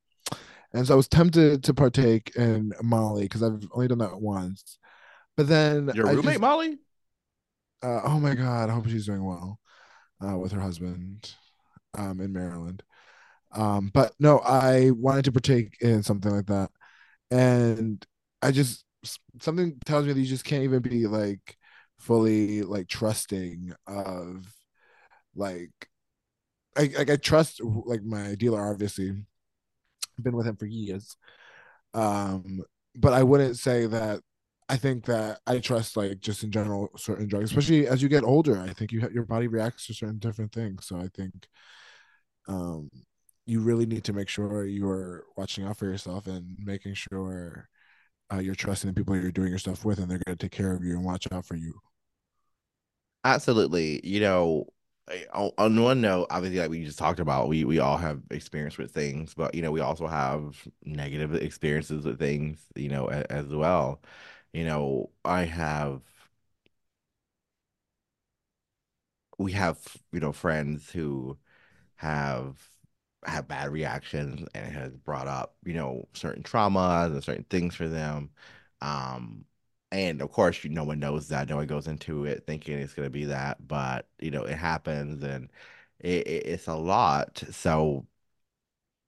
and so I was tempted to partake in Molly because I've only done that once. But then your I roommate just, Molly. Uh, oh my God! I hope she's doing well uh, with her husband um, in Maryland. Um, but no, I wanted to partake in something like that, and I just something tells me that you just can't even be like fully like trusting of like. I, like I trust like my dealer, obviously I've been with him for years, um but I wouldn't say that I think that I trust like just in general certain drugs, especially as you get older. I think you ha- your body reacts to certain different things, so I think um you really need to make sure you are watching out for yourself and making sure uh, you're trusting the people you're doing your stuff with and they're going to take care of you and watch out for you. Absolutely. You know, on one note, obviously, like we just talked about, we we all have experience with things, but you know, we also have negative experiences with things, you know, as, as well. You know, I have, we have, you know, friends who have have bad reactions and has brought up, you know, certain traumas and certain things for them. Um, And of course, you, no one knows that. No one goes into it thinking it's going to be that, but you know, it happens, and it, it, it's a lot. So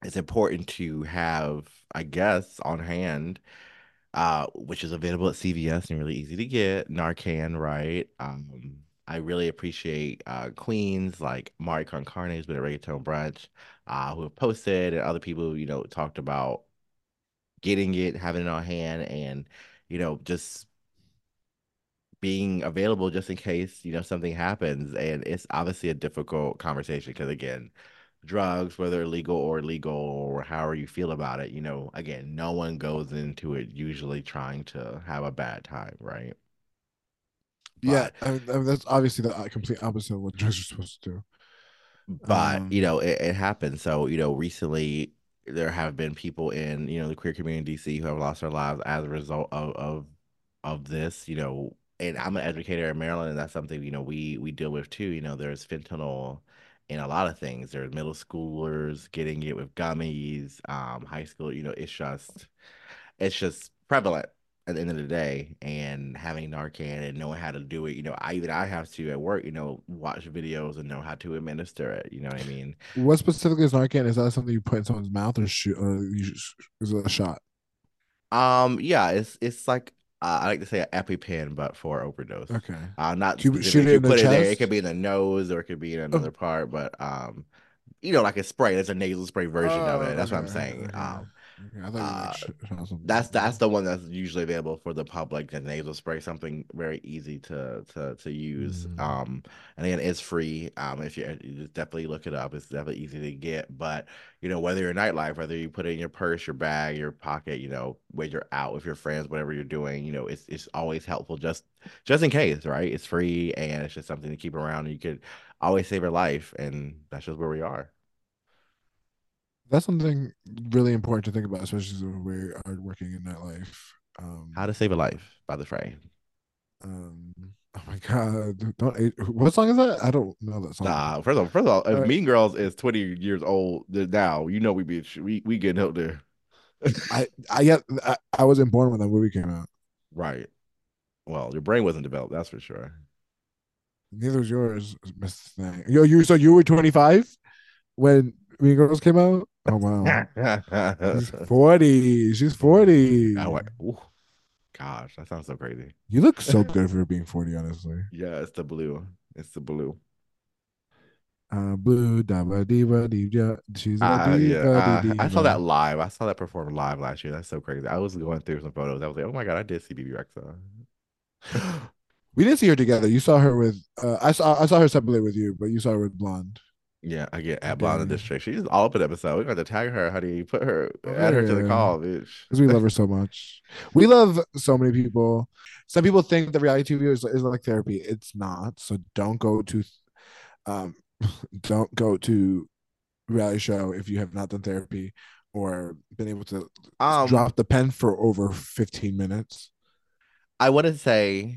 it's important to have, I guess, on hand, uh, which is available at C V S and really easy to get. Narcan, right? Um, I really appreciate uh, queens like Mari Concarne's with a Reggaeton Brunch, uh, who have posted, and other people, you know, talked about getting it, having it on hand, and you know, just being available just in case, you know, something happens. And it's obviously a difficult conversation because, again, drugs, whether legal or illegal or however you feel about it, you know, again, no one goes into it usually trying to have a bad time, right? Yeah, but, I mean, I mean, that's obviously the complete opposite of what drugs are supposed to do. But, um, you know, it, it happens. So, you know, recently there have been people in, you know, the queer community in D C who have lost their lives as a result of, of, of this, you know. And I'm an educator in Maryland, and that's something, you know, we, we deal with too. You know, there's fentanyl in a lot of things. There's middle schoolers getting it with gummies, um, high school, you know, it's just, it's just prevalent at the end of the day. And having Narcan and knowing how to do it, you know, I even I have to at work, you know, watch videos and know how to administer it. You know what I mean? What specifically is Narcan? Is that something you put in someone's mouth or shoot, or is it a shot? Um, yeah, it's it's like uh, I like to say an EpiPen, but for overdose. Okay, uh, not you shoot it in the chest? It there. It could be in the nose or it could be in another oh. part, but um, you know, like a spray. There's a nasal spray version oh, of it. That's okay, what I'm saying. Okay. Um. I uh, that's that's the one that's usually available for the public. The nasal spray, something very easy to to to use. Mm-hmm. Um, and again, it's free. Um, if you, you just definitely look it up, it's definitely easy to get. But you know, whether you're nightlife, whether you put it in your purse, your bag, your pocket, you know, when you're out with your friends, whatever you're doing, you know, it's it's always helpful just just in case, right? It's free and it's just something to keep around. And you could always save your life, and that's just where we are. That's something really important to think about, especially when we are working in nightlife. Um, How to Save a Life by The Fray. Um, oh my God! Don't, what song is that? I don't know that song. Nah, first of all, first of all, if all right. Mean Girls is twenty years old now, you know we be we we getting help there. I I yeah I, I wasn't born when that movie came out. Right. Well, your brain wasn't developed. That's for sure. Neither was yours, Miss Thing. Yo, you so you were twenty-five when Mean Girls came out. Oh wow. She's forty. She's forty. I went, ooh. Gosh, that sounds so crazy. You look so good for being forty, honestly. Yeah, it's the blue. It's the blue. Uh, blue, da ba dee ba dee yeah. She's uh, dee, yeah. Uh, dee, I saw that live. I saw that performed live last year. That's so crazy. I was going through some photos. I was like, oh my God, I did see B B Rexa. We didn't see her together. You saw her with. Uh, I saw. I saw her separately with you, but you saw her with Blonde. Yeah, I get at Blonde in the District. She's all up an episode. We're going to tag her, honey. Put her, oh, add her yeah. to the call, bitch. Because we love her so much. We love so many people. Some people think that reality T V is, is like therapy. It's not. So don't go to, um, don't go to reality show if you have not done therapy or been able to um, drop the pen for over fifteen minutes. I want to say,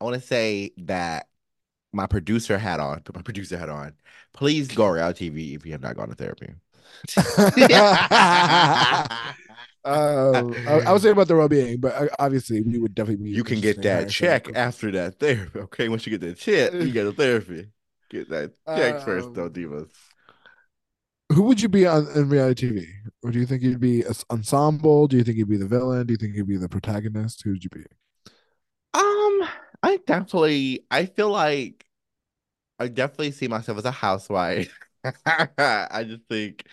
I want to say that. My producer hat on, put my producer hat on. Please go to reality T V if you have not gone to therapy. um, I, I was saying about the well-being, but obviously we would definitely be. You can get that check therapy. After that therapy. Okay, once you get that check, you get a therapy. Get that check um, first, though, divas. Who would you be on in reality T V? Or do you think you'd be an ensemble? Do you think you'd be the villain? Do you think you'd be the protagonist? Who would you be? Um. I definitely, I feel like I definitely see myself as a housewife. I just think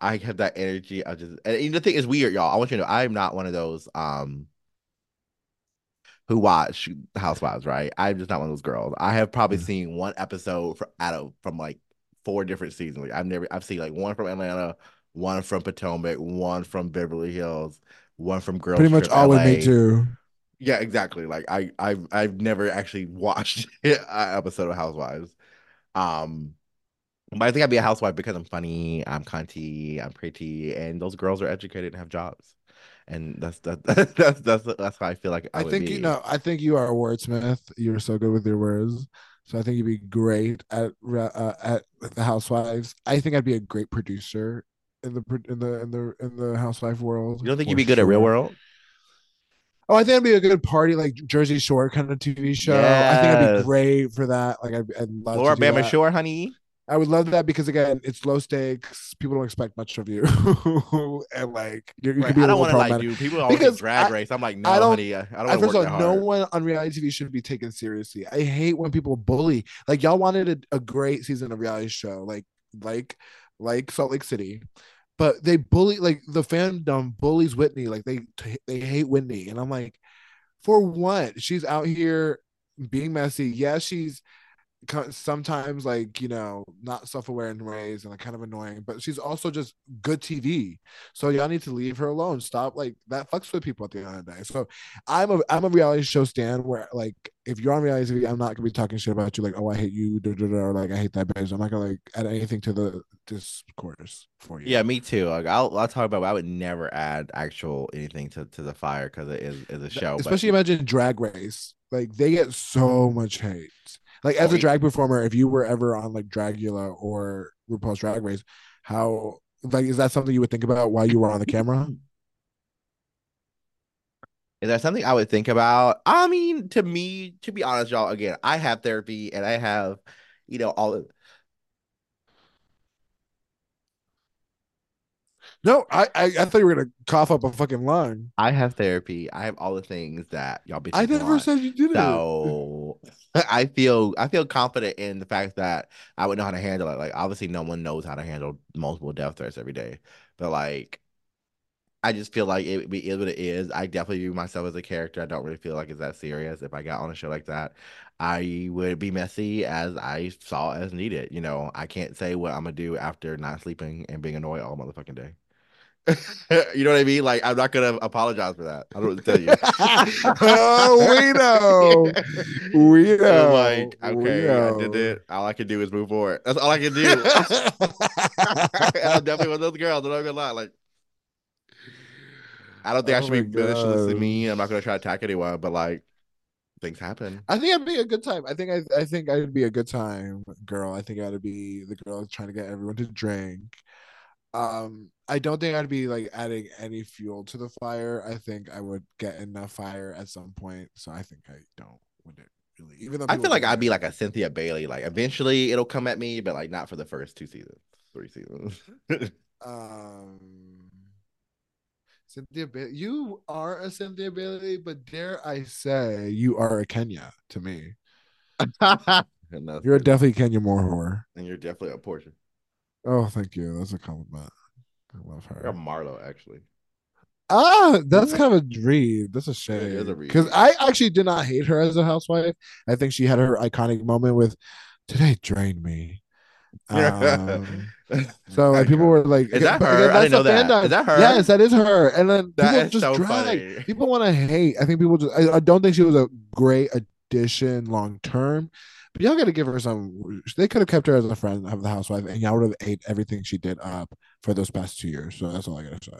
I have that energy. I just, and the thing is weird, y'all. I want you to know, I am not one of those um who watch Housewives, right? I'm just not one of those girls. I have probably mm-hmm. seen one episode from, out of, from like four different seasons. Like I've never, I've seen like one from Atlanta, one from Potomac, one from Beverly Hills, one from Girls Trip L A. Pretty much all with me too. Yeah, exactly. Like I, I've, I've never actually watched an episode of Housewives. Um, but I think I'd be a housewife because I'm funny, I'm cunty, I'm pretty, and those girls are educated and have jobs, and that's that, that's that's that's how I feel like. I, I think be. you know. I think you are a wordsmith. You're so good with your words, so I think you'd be great at uh, at the Housewives. I think I'd be a great producer in the in the in the in the housewife world. You don't think you'd be good sure. at Real World? Oh, I think it'd be a good party, like Jersey Shore kind of T V show. Yes. I think it'd be great for that. Like, I'd, I'd love Laura to do Bama that. Shore, honey. I would love that because again, it's low stakes. People don't expect much of you, and like you right. could be I don't want to like you. People always because Drag Race. I'm like, no, I don't, honey. I don't. I first of all, no one on reality T V should be taken seriously. I hate when people bully. Like y'all wanted a, a great season of reality show, like like like Salt Lake City. But they bully, like the fandom bullies Whitney, like they they hate Whitney, and I'm like, for what? She's out here being messy. Yeah, she's sometimes like you know not self aware in ways and like kind of annoying, but she's also just good T V. So y'all need to leave her alone. Stop like that fucks with people at the end of the day. So I'm a I'm a reality show stan where like if you're on reality T V, I'm not gonna be talking shit about you like oh I hate you da, da, da, or like I hate that bitch. I'm not gonna like add anything to the discourse for you. Yeah, me too. Like I'll I'll talk about. It, I would never add actual anything to, to the fire because it is is a show. Especially but... imagine Drag Race. Like they get so much hate. Like as a drag performer, if you were ever on like Dragula or RuPaul's Drag Race, how like is that something you would think about while you were on the camera? Is that something I would think about? I mean, to me, to be honest, y'all, again, I have therapy and I have, you know, all of. No, I, I I thought you were gonna cough up a fucking lung. I have therapy. I have all the things that y'all bitches I never want. Said you did so, it. So I feel I feel confident in the fact that I would know how to handle it. Like obviously, no one knows how to handle multiple death threats every day, but like, I just feel like it, it is what it is. I definitely view myself as a character. I don't really feel like it's that serious. If I got on a show like that, I would be messy as I saw as needed. You know, I can't say what I'm gonna do after not sleeping and being annoyed all motherfucking day. You know what I mean? Like, I'm not gonna apologize for that. I don't want to tell you. Oh, we know, we know. I'm like, okay, know. I did it. All I can do is move forward. That's all I can do. I'm definitely one of those girls. I'm not gonna lie. Like, I don't think oh I should be malicious to me. I'm not gonna try to attack anyone, but like things happen. I think I'd be a good time. I think I I think I'd be a good time girl. I think I'd be the girl trying to get everyone to drink. Um, I don't think I'd be like adding any fuel to the fire. I think I would get enough fire at some point. So I think I don't would it really. Even though I feel like I'd be like a Cynthia Bailey. Like eventually it'll come at me, but like not for the first two seasons, three seasons. um. Cynthia Bailey, you are a Cynthia Bailey, but dare I say, you are a Kenya to me. You're definitely Kenya Moore, and you're definitely a Portia. Oh, thank you. That's a compliment. I love her. You're a Marlo, actually. Ah, that's kind of a read. That's a shame. Because I actually did not hate her as a housewife. I think she had her iconic moment with "Today drained me." Um, so like, people were like, "Is that her?" I didn't know that. Is that her? Yes, that is her. And then people just drag. People want to hate. I think people just. I, I don't think she was a great addition long term. But y'all got to give her some. They could have kept her as a friend of the housewife, and y'all would have ate everything she did up for those past two years. So that's all I got to say.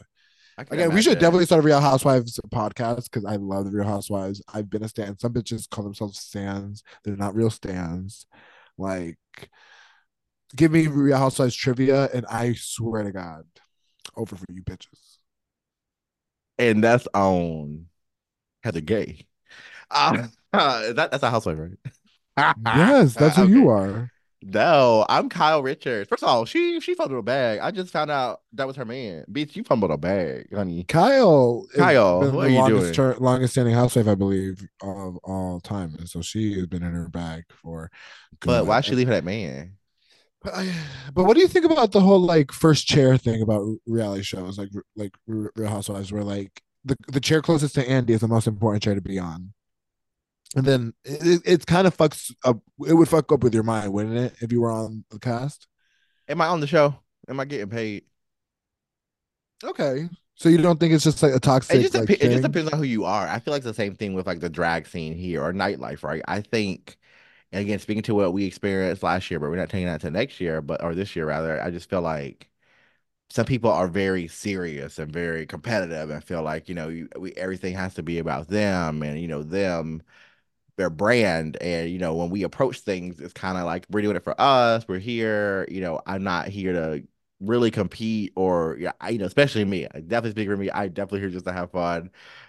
Again, imagine. We should definitely start a Real Housewives podcast because I love the Real Housewives. I've been a stan. Some bitches call themselves stans. They're not real stans. Like, give me Real Housewives trivia, and I swear to God, over for you bitches. And that's on Heather Gay. Uh, uh, that, that's a housewife, right? Yes, that's who okay. you are. No, I'm Kyle Richards. First of all, she she fumbled a bag. I just found out that was her man. Bitch, you fumbled a bag, honey. Kyle, Kyle, what the are longest you doing? Ter- longest standing housewife, I believe, of all time, and so she has been in her bag for. Good but why she leave her that man? But, I, but what do you think about the whole like first chair thing about reality shows, like like Real Housewives, where like the the chair closest to Andy is the most important chair to be on? And then it, it's kind of fucks up. It would fuck up with your mind, wouldn't it? If you were on the cast. Am I on the show? Am I getting paid? Okay. So you don't think it's just like a toxic it just, like, dep- it just depends on who you are. I feel like the same thing with like the drag scene here or nightlife, right? I think, and again, speaking to what we experienced last year, but we're not taking that to next year, but or this year rather, I just feel like some people are very serious and very competitive and feel like, you know, you, we, everything has to be about them and, you know, them. Their brand, and you know, when we approach things, it's kind of like we're doing it for us, we're here, you know, I'm not here to really compete or yeah, I, you know, especially me. I definitely speak for me. I definitely here just to have fun,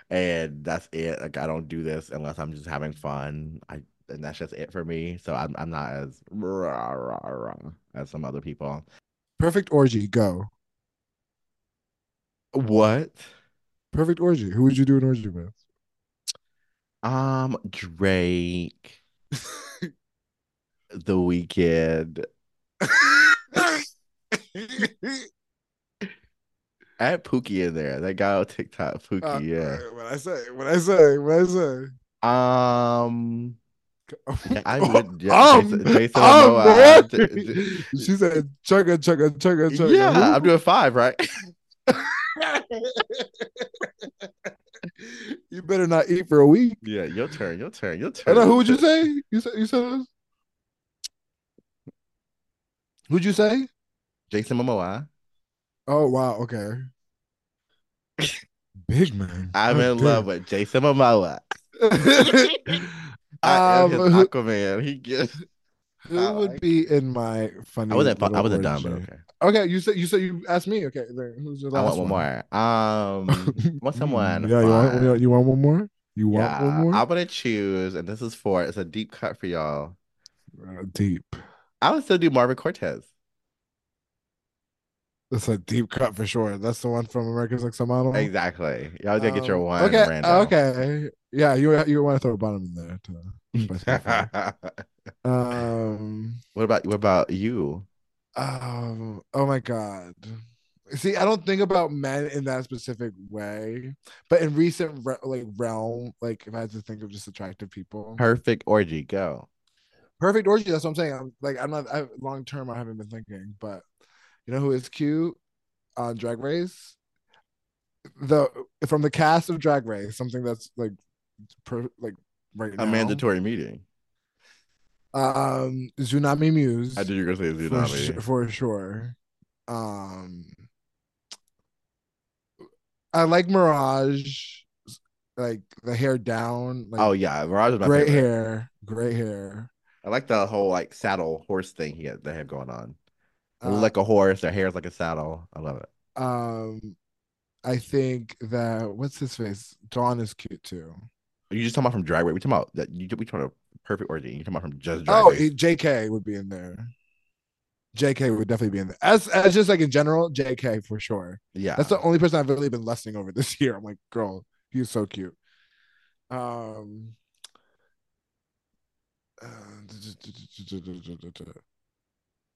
and that's it. Like I don't do this unless I'm just having fun. I and that's just it for me. So I'm I'm not as rah, rah, rah, as some other people. Perfect orgy, go. What? Perfect orgy. Who would you do an orgy with? Um, Drake, The Weeknd, I had Pookie in there. That guy on TikTok, Pookie. Uh, yeah. What I say? What I say? What I say? Um, yeah, I would. Yeah, um, Jason, Jason um, Momoa, to, to, she said, "Chugga, chugga, chugga, chugga." Yeah, I'm doing five, right? You better not eat for a week. Yeah, your turn. Your turn. Your turn. Who would you say? You said. You said. Who'd you say? Jason Momoa. Oh wow. Okay. Big man. I'm oh, in dude. love with Jason Momoa. I am um, his Aquaman. Who, he gets. Who I would like. be in my funny? I wasn't. I wasn't done. But okay. Okay, you said you said you asked me. Okay, who's your last I want one, one more. Um, what's someone? Yeah, you want, you want one more? You want yeah, one more? I'm gonna choose, and this is for it's a deep cut for y'all. Uh, deep. I would still do Marvin Cortez. That's a deep cut for sure. That's the one from America's Next Top Model. Exactly. Y'all did um, get your one. Okay. Random. Okay. Yeah, you you want to throw a bottom in there too. um. What about what about you? Um, oh my God. See, I don't think about men in that specific way, but in recent re- like realm, like if I had to think of just attractive people. Perfect orgy, go. Perfect orgy, that's what I'm saying. I'm like I'm not I, long term I haven't been thinking, but you know who is cute on Drag Race? The from the cast of Drag Race, something that's like per, like right now. A mandatory meeting. Um, Zunami Muse. I did you gonna say Zunami for, sh- for sure. Um, I like Mirage, like the hair down. Like, oh yeah, Mirage is my great favorite. hair, great hair. I like the whole like saddle horse thing he had, they had going on. Uh, like a horse, their hair's like a saddle. I love it. Um, I think that what's his face? Dawn is cute too. Are you just talking about from Drag Race? We talking about that? You we talking about Perfect Orgy? You talking about from just Drag Race? Oh, J K would be in there. J K would definitely be in there. As as just like in general, J K for sure. Yeah, that's the only person I've really been lusting over this year. I'm like, girl, he's so cute. Um. Uh,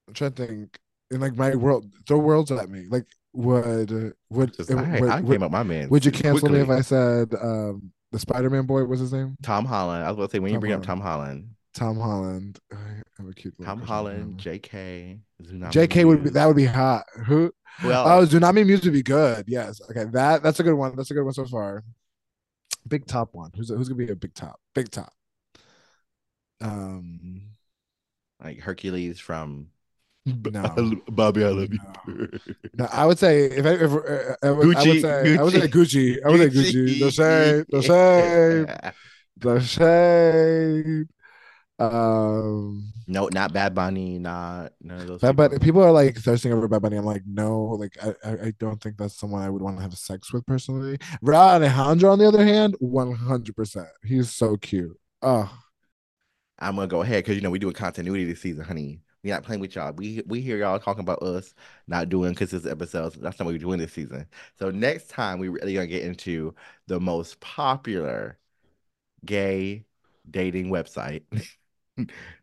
I'm trying to think. In like my world, throw worlds at me. Like, would would it, I, would, I came would, up my man? Would you cancel quickly. me if I said um, the Spider-Man boy? What's his name? Tom Holland. I was gonna say when Tom you bring Holland. up Tom Holland. Tom Holland. I have a cute Tom Holland. J K. Zunami J K Muse. would be that would be hot. Who? Well, oh, Zunami Muse would be good. Yes. Okay. That that's a good one. That's a good one so far. Big top one. Who's who's gonna be a big top? Big top. Um, like Hercules from. No, Bobby, I love you. No, I would say if I, if, uh, I, would, Gucci, I would say Gucci. I would say Gucci. I would say Gucci. The shade, the shade, the shade. Um, no, not Bad Bunny. Not none of those. Bad Bunny. People are like thirsting over Bad Bunny. I'm like, no, like I, I don't think that's someone I would want to have sex with personally. Ra Alejandro, on the other hand, one hundred percent. He's so cute. Oh, I'm gonna go ahead because you know we do a continuity this season, honey. We're not playing with y'all. We we hear y'all talking about us not doing consistent episodes. That's not what we're doing this season. So next time we're really gonna get into the most popular gay dating website,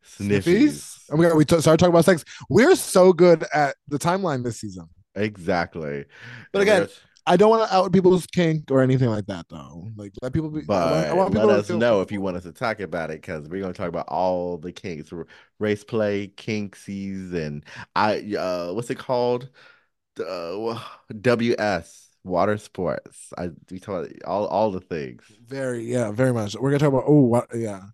Sniffies. Oh my god, we t- started talking about sex. We're so good at the timeline this season. Exactly. But again, There's... I don't want to out people's kink or anything like that, though. Like let people be. But I want, I want people let us feel- know if you want us to talk about it, because we're gonna talk about all the kinks, race play, kinksies, and I. Uh, what's it called? Uh, W S water sports. I we talk about all all the things. Very yeah, very much. We're gonna talk about oh what, yeah,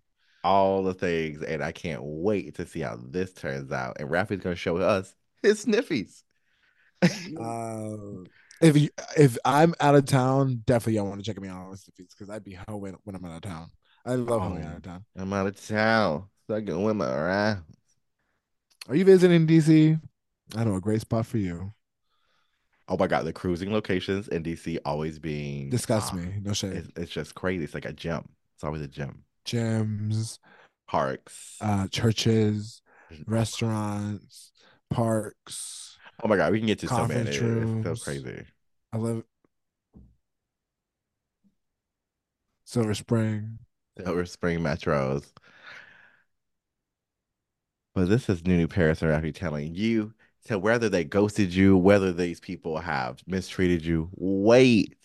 all the things, and I can't wait to see how this turns out. And Rafi's gonna show us his Sniffies. Uh... If you, if I'm out of town, definitely y'all want to check me out on Sniffies because I'd be hoeing when I'm out of town. I love hoeing oh, out of town. I'm out of town. Second women around. Are you visiting D C? I know a great spot for you. Oh my god, the cruising locations in D C always being disgust um, me. No shade. It's, it's just crazy. It's like a gym. It's always a gym. Gyms, parks, uh, churches, restaurants, parks. Oh my god, we can get to so many. It's so crazy. I love it. Silver Spring. Silver Spring Metros. But this is Nunu Paris and Rafi telling you to whether they ghosted you, whether these people have mistreated you, wait.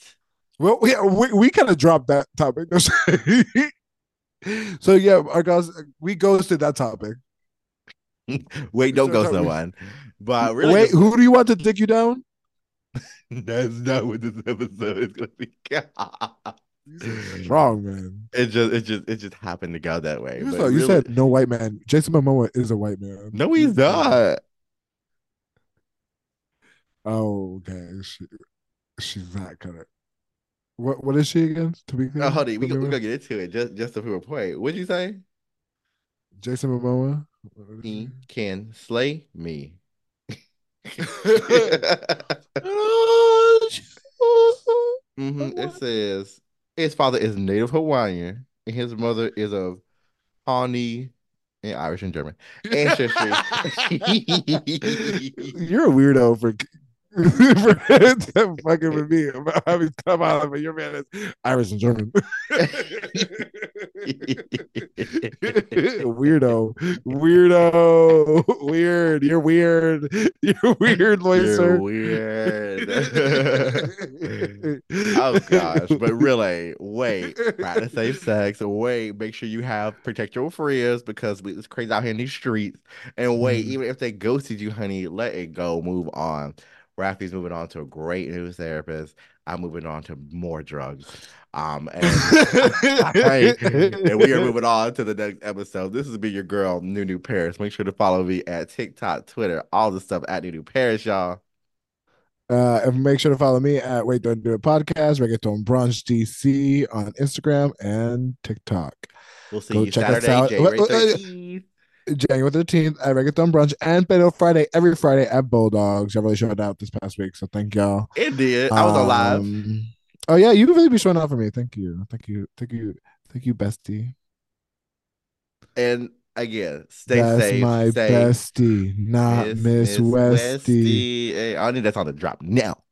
Well, we we, we kind of dropped that topic. So yeah, our guys, we ghosted that topic. Wait, don't ghost no one. But really, wait, who do you want to take you down? That's not what this episode is gonna be. It's wrong, man. It just, it just, it just happened to go that way. You, but saw, you really... said no white man. Jason Momoa is a white man. No, he's, he's not. Oh, okay. She, she's not gonna. What, what is she again? To be clear, no, hold on. We, we're gonna get into it. Just, just to prove a point. What'd you say? Jason Momoa. He can slay me. Mm-hmm. It says his father is native Hawaiian and his mother is of Pawnee and Irish and German ancestry. You're a weirdo for, for fucking with me about having come out, but your man is Irish and German. Weirdo, weirdo, weird. You're weird. You're weird, Loiser. You're weird. Oh gosh, but really, wait. Practice safe sex. Wait, make sure you have protect your friends because it's crazy out here in these streets. And wait, even if they ghosted you, honey, let it go. Move on. Rafi's moving on to a great new therapist. I'm moving on to more drugs. Um, and, and we are moving on to the next episode. This has been your girl, Nunu Paris. Make sure to follow me at TikTok, Twitter, all the stuff at Nunu Paris, y'all. Uh, and make sure to follow me at Wait Don't Do It Podcast, Reggaeton Brunch D C on Instagram and TikTok. We'll see Go you Saturday, January thirteenth. January thirteenth at Reggaeton Brunch and Pedo Friday every Friday at Bulldogs. I really showed out this past week, so thank y'all. It did. I was um, alive. Oh yeah, you really be showing out for me. Thank you, thank you, thank you, thank you, bestie. And again, stay That's safe. That's my safe. Bestie, not Miss Westie. Westie. Hey, I need that song to drop now.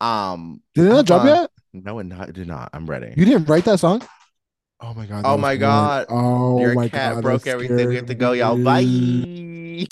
Um, did it not I'm drop on, yet? No, it not. It did not. I'm ready. You didn't write that song. Oh my god. Oh my god. Weird. Oh Your my cat god. Broke everything. We have to go, y'all. Bye.